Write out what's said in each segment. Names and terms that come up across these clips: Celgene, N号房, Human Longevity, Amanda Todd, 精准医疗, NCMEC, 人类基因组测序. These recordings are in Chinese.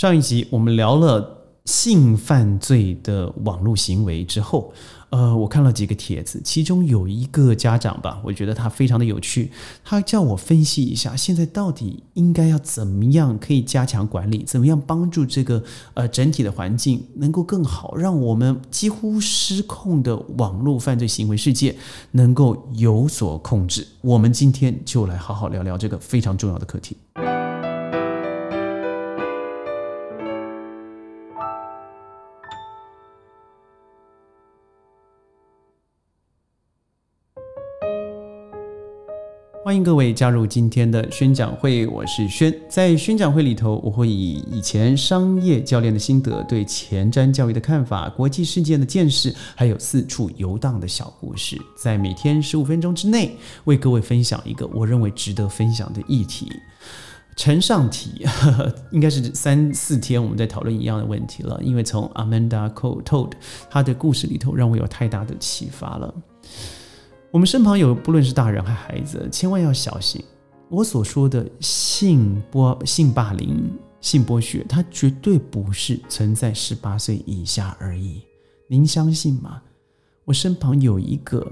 上一集我们聊了性犯罪的网络行为之后，我看了几个帖子，其中有一个家长吧，我觉得他非常的有趣，他叫我分析一下现在到底应该要怎么样可以加强管理，怎么样帮助这个整体的环境能够更好，让我们几乎失控的网络犯罪行为世界能够有所控制。我们今天就来好好聊聊这个非常重要的课题。欢迎各位加入今天的宣讲会，我是宣。在宣讲会里头，我会以前商业教练的心得、对前瞻教育的看法、国际事件的见识，还有四处游荡的小故事，在每天15分钟之内，为各位分享一个我认为值得分享的议题。承上题，应该是3-4天我们在讨论一样的问题了，因为从 Amanda Todd 她的故事里头，让我有太大的启发了。我们身旁有不论是大人还孩子，千万要小心。我所说的性霸凌、性剥削，它绝对不是存在18岁以下而已。您相信吗？我身旁有一个，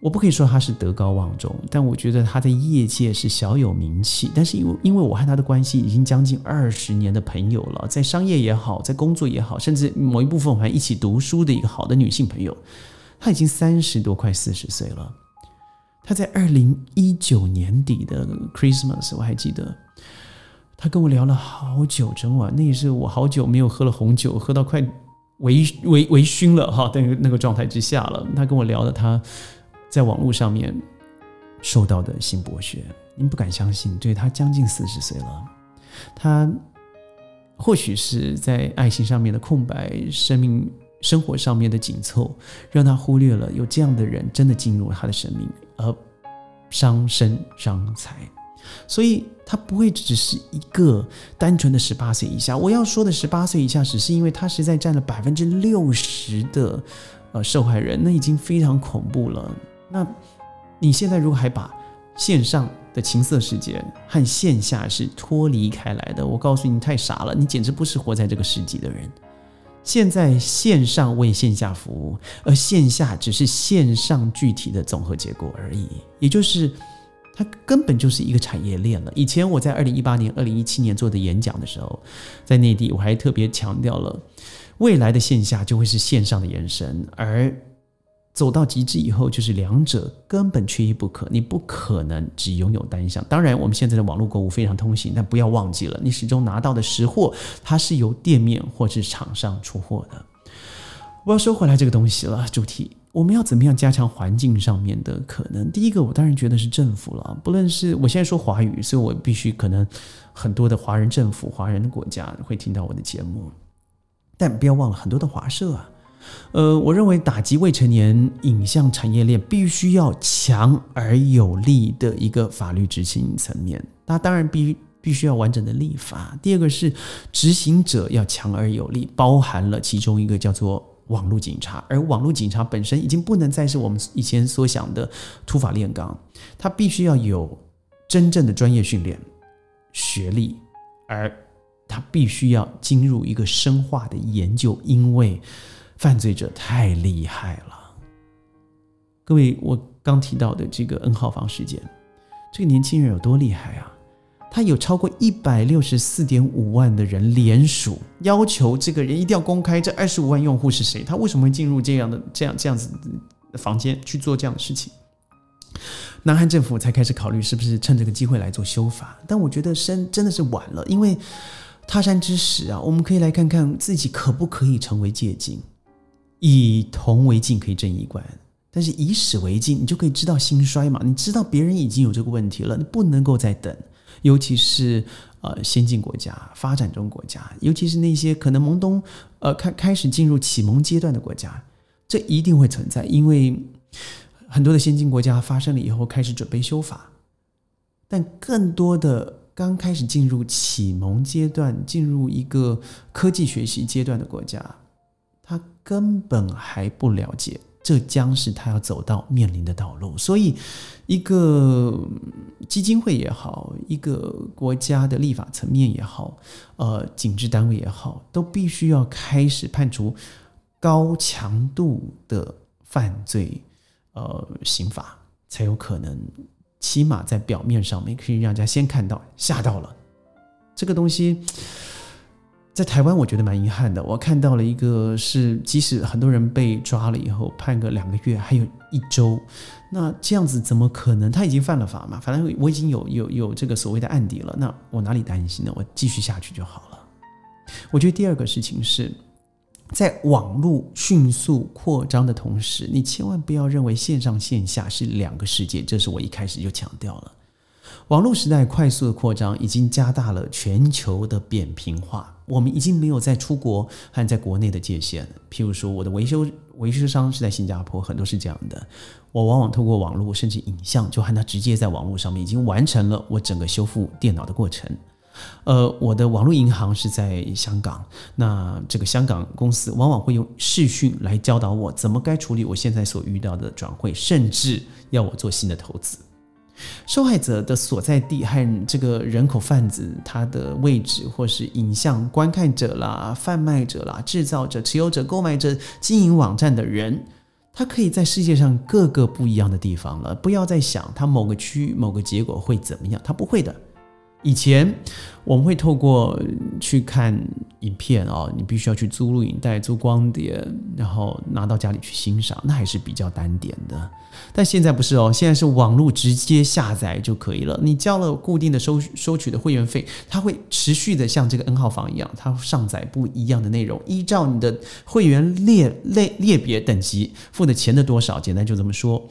我不可以说他是德高望重，但我觉得他在业界是小有名气，但是因为我和他的关系已经将近20年的朋友了，在商业也好，在工作也好，甚至某一部分我还一起读书的一个好的女性朋友，他已经30多快40岁了。他在2019年底的 Christmas， 我还记得他跟我聊了好久，整晚，那也是我好久没有喝了红酒，喝到快微醺了哈，但那个状态之下了。他跟我聊了他在网络上面受到的性剥削，您不敢相信，对，他将近40岁了。他或许是在爱情上面的空白，生活上面的紧凑，让他忽略了有这样的人真的进入他的生命，而伤身伤财。所以他不会只是一个单纯的18岁以下。我要说的18岁以下，只是因为他实在占了60%的受害人，那已经非常恐怖了。那你现在如果还把线上的情色世界和线下是脱离开来的，我告诉你，太傻了，你简直不是活在这个世纪的人。现在线上为线下服务，而线下只是线上具体的总和结果而已，也就是它根本就是一个产业链了。以前我在2018年、2017年做的演讲的时候，在内地我还特别强调了，未来的线下就会是线上的延伸，而走到极致以后，就是两者根本缺一不可，你不可能只拥有单向。当然我们现在的网络购物非常通行，但不要忘记了，你始终拿到的实货，它是由店面或是厂商出货的。我要说回来这个东西了，主题，我们要怎么样加强环境上面的可能。第一个我当然觉得是政府了，不论是我现在说华语，所以我必须可能很多的华人政府、华人的国家会听到我的节目，但不要忘了很多的华社啊。我认为打击未成年影像产业链必须要强而有力的一个法律执行层面，那当然必须要完整的立法。第二个是执行者要强而有力，包含了其中一个叫做网络警察，而网络警察本身已经不能再是我们以前所想的土法炼钢，他必须要有真正的专业训练、学历，而他必须要进入一个深化的研究，因为犯罪者太厉害了。各位，我刚提到的这个 N 号房事件，这个年轻人有多厉害啊？他有超过 164.5 万的人联署，要求这个人一定要公开这25万用户是谁，他为什么会进入这样子的房间去做这样的事情。南韩政府才开始考虑是不是趁这个机会来做修法，但我觉得真的是晚了，因为他山之石啊，我们可以来看看自己可不可以成为借鉴。以铜为镜可以正衣冠，但是以史为镜，你就可以知道兴衰嘛。你知道别人已经有这个问题了，你不能够再等。尤其是先进国家、发展中国家，尤其是那些可能蒙东开始进入启蒙阶段的国家，这一定会存在。因为很多的先进国家发生了以后，开始准备修法，但更多的刚开始进入启蒙阶段、进入一个科技学习阶段的国家，他根本还不了解这将是他要走到面临的道路。所以一个基金会也好，一个国家的立法层面也好，警治单位也好，都必须要开始判处高强度的犯罪刑罚，才有可能起码在表面上面可以让人家先看到吓到了。这个东西在台湾我觉得蛮遗憾的，我看到了一个是即使很多人被抓了以后判个2个月还有1周，那这样子怎么可能？他已经犯了法嘛，反正我已经有这个所谓的案底了，那我哪里担心呢？我继续下去就好了。我觉得第二个事情是，在网络迅速扩张的同时，你千万不要认为线上线下是2个世界，这是我一开始就强调了。网络时代快速的扩张已经加大了全球的扁平化，我们已经没有在出国和在国内的界限。譬如说我的维修商是在新加坡，很多是这样的，我往往透过网络甚至影像就和他直接在网络上面已经完成了我整个修复电脑的过程。我的网络银行是在香港，那这个香港公司往往会用视讯来教导我怎么该处理我现在所遇到的转汇，甚至要我做新的投资。受害者的所在地和这个人口贩子他的位置，或是影像观看者啦、贩卖者啦、制造者、持有者、购买者、经营网站的人，他可以在世界上各个不一样的地方了。不要再想他某个区域某个结果会怎么样，他不会的。以前我们会透过去看影片，你必须要去租录影带、租光碟，然后拿到家里去欣赏，那还是比较单点的。但现在不是，现在是网络直接下载就可以了。你交了固定的 收取的会员费，它会持续的像这个 N 号房一样，它上载不一样的内容，依照你的会员 列别等级付的钱的多少，简单就这么说，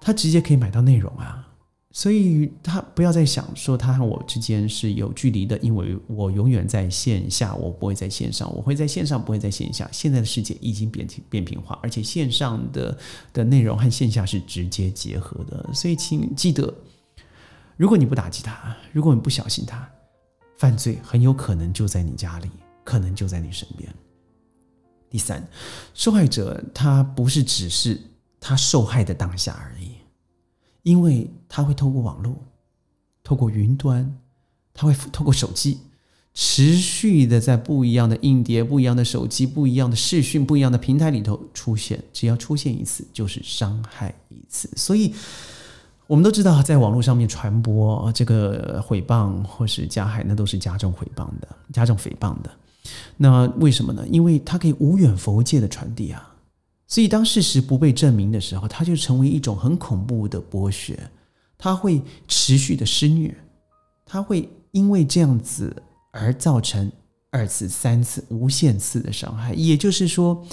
它直接可以买到内容啊。所以他不要再想说他和我之间是有距离的，因为我永远在线下，我不会在线上，我会在线上不会在线下。现在的世界已经扁平化，而且线上的内容和线下是直接结合的。所以请记得，如果你不打击他，如果你不小心他，犯罪很有可能就在你家里，可能就在你身边。第三，受害者他不是只是他受害的当下而已，因为他会透过网络，透过云端，他会透过手机，持续的在不一样的硬碟、不一样的手机、不一样的视讯、不一样的平台里头出现。只要出现一次就是伤害一次。所以我们都知道，在网络上面传播这个毁谤或是加害，那都是加重诽谤的。那为什么呢？因为它可以无远弗届的传递啊。所以当事实不被证明的时候，它就成为一种很恐怖的剥削，它会持续的施虐，它会因为这样子而造成2次、3次、无限次的伤害。也就是说，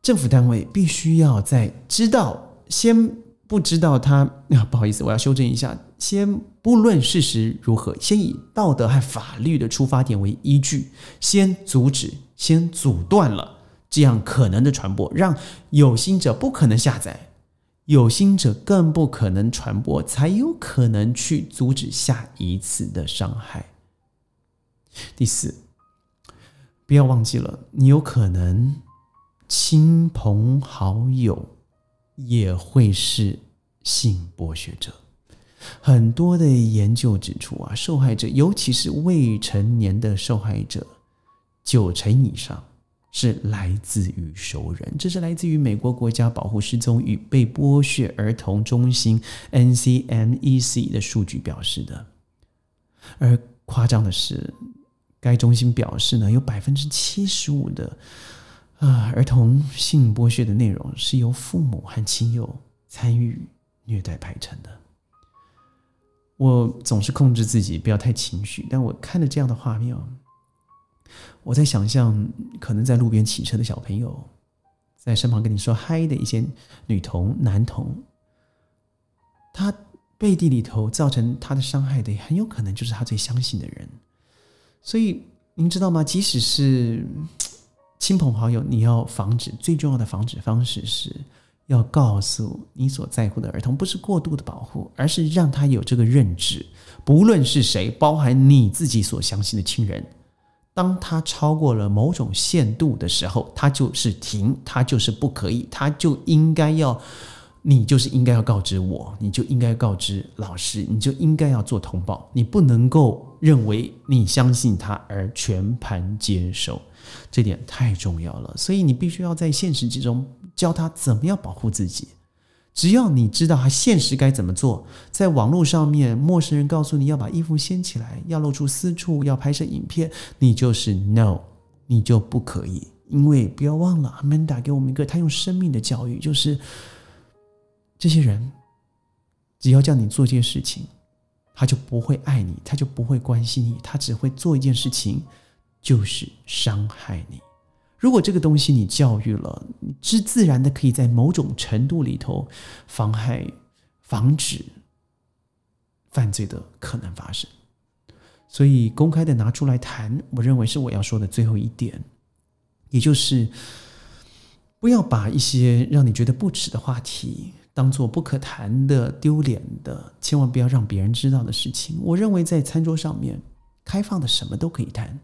政府单位必须要在知道先不知道他不好意思，我要修正一下，先不论事实如何，先以道德和法律的出发点为依据，先阻止，先阻断了这样可能的传播，让有心者不可能下载，有心者更不可能传播，才有可能去阻止下一次的伤害。第四，不要忘记了，你有可能亲朋好友也会是性剥削者。很多的研究指出，受害者，尤其是未成年的受害者，90%以上是来自于熟人。这是来自于美国国家保护失踪与被剥削儿童中心 NCMEC 的数据表示的。而夸张的是，该中心表示呢，有 75% 的儿童性剥削的内容是由父母和亲友参与虐待排成的。我总是控制自己不要太情绪，但我看了这样的画面，我在想象可能在路边骑车的小朋友，在身旁跟你说嗨的一些女童、男童，他背地里头造成他的伤害的，很有可能就是他最相信的人。所以您知道吗？即使是亲朋好友，你要防止，最重要的防止方式是要告诉你所在乎的儿童，不是过度的保护，而是让他有这个认知，不论是谁，包含你自己所相信的亲人，当它超过了某种限度的时候，它就是停，它就是不可以，它就应该要，你就是应该要告知我，你就应该告知老师，你就应该要做通报，你不能够认为你相信它而全盘接受，这点太重要了。所以你必须要在现实之中教他怎么样保护自己。只要你知道他现实该怎么做，在网络上面陌生人告诉你要把衣服掀起来，要露出私处，要拍摄影片，你就是 no， 你就不可以。因为不要忘了 Amanda 给我们一个他用生命的教育，就是这些人只要叫你做这些事情，他就不会爱你，他就不会关心你，他只会做一件事情，就是伤害你。如果这个东西你教育了，你自然的可以在某种程度里头防止犯罪的可能发生。所以公开的拿出来谈，我认为是我要说的最后一点，也就是不要把一些让你觉得不耻的话题当作不可谈的、丢脸的，千万不要让别人知道的事情。我认为在餐桌上面开放的什么都可以谈。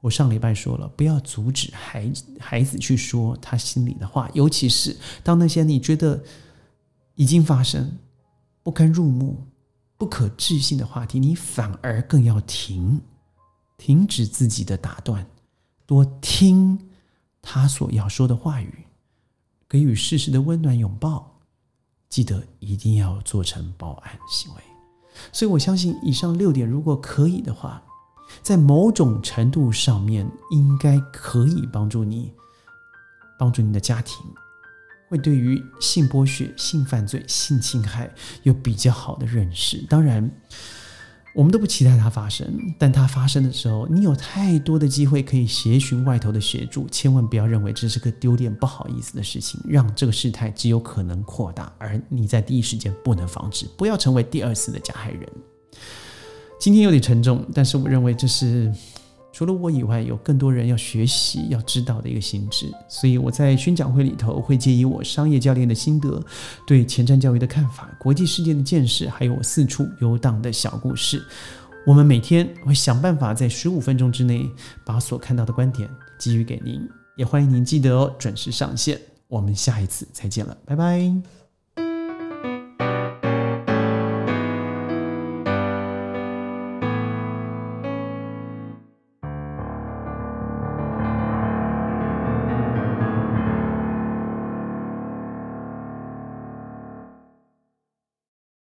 我上礼拜说了，不要阻止孩子去说他心里的话，尤其是当那些你觉得已经发生、不堪入目、不可置信的话题，你反而更要停止自己的打断，多听他所要说的话语，给予适时的温暖拥抱，记得一定要做成报案行为。所以我相信以上6点如果可以的话，在某种程度上面应该可以帮助你的家庭，会对于性剥削、性犯罪、性侵害有比较好的认识。当然我们都不期待它发生，但它发生的时候，你有太多的机会可以协寻外头的协助，千万不要认为这是个丢脸不好意思的事情，让这个事态只有可能扩大，而你在第一时间不能防止，不要成为第二次的加害人。今天有点沉重，但是我认为这是除了我以外有更多人要学习要知道的一个心智。所以我在宣讲会里头会借以我商业教练的心得，对前瞻教育的看法，国际事件的见识，还有我四处游荡的小故事。我们每天会想办法在15分钟之内把所看到的观点给予给您，也欢迎您记得准时上线。我们下一次再见了，拜拜。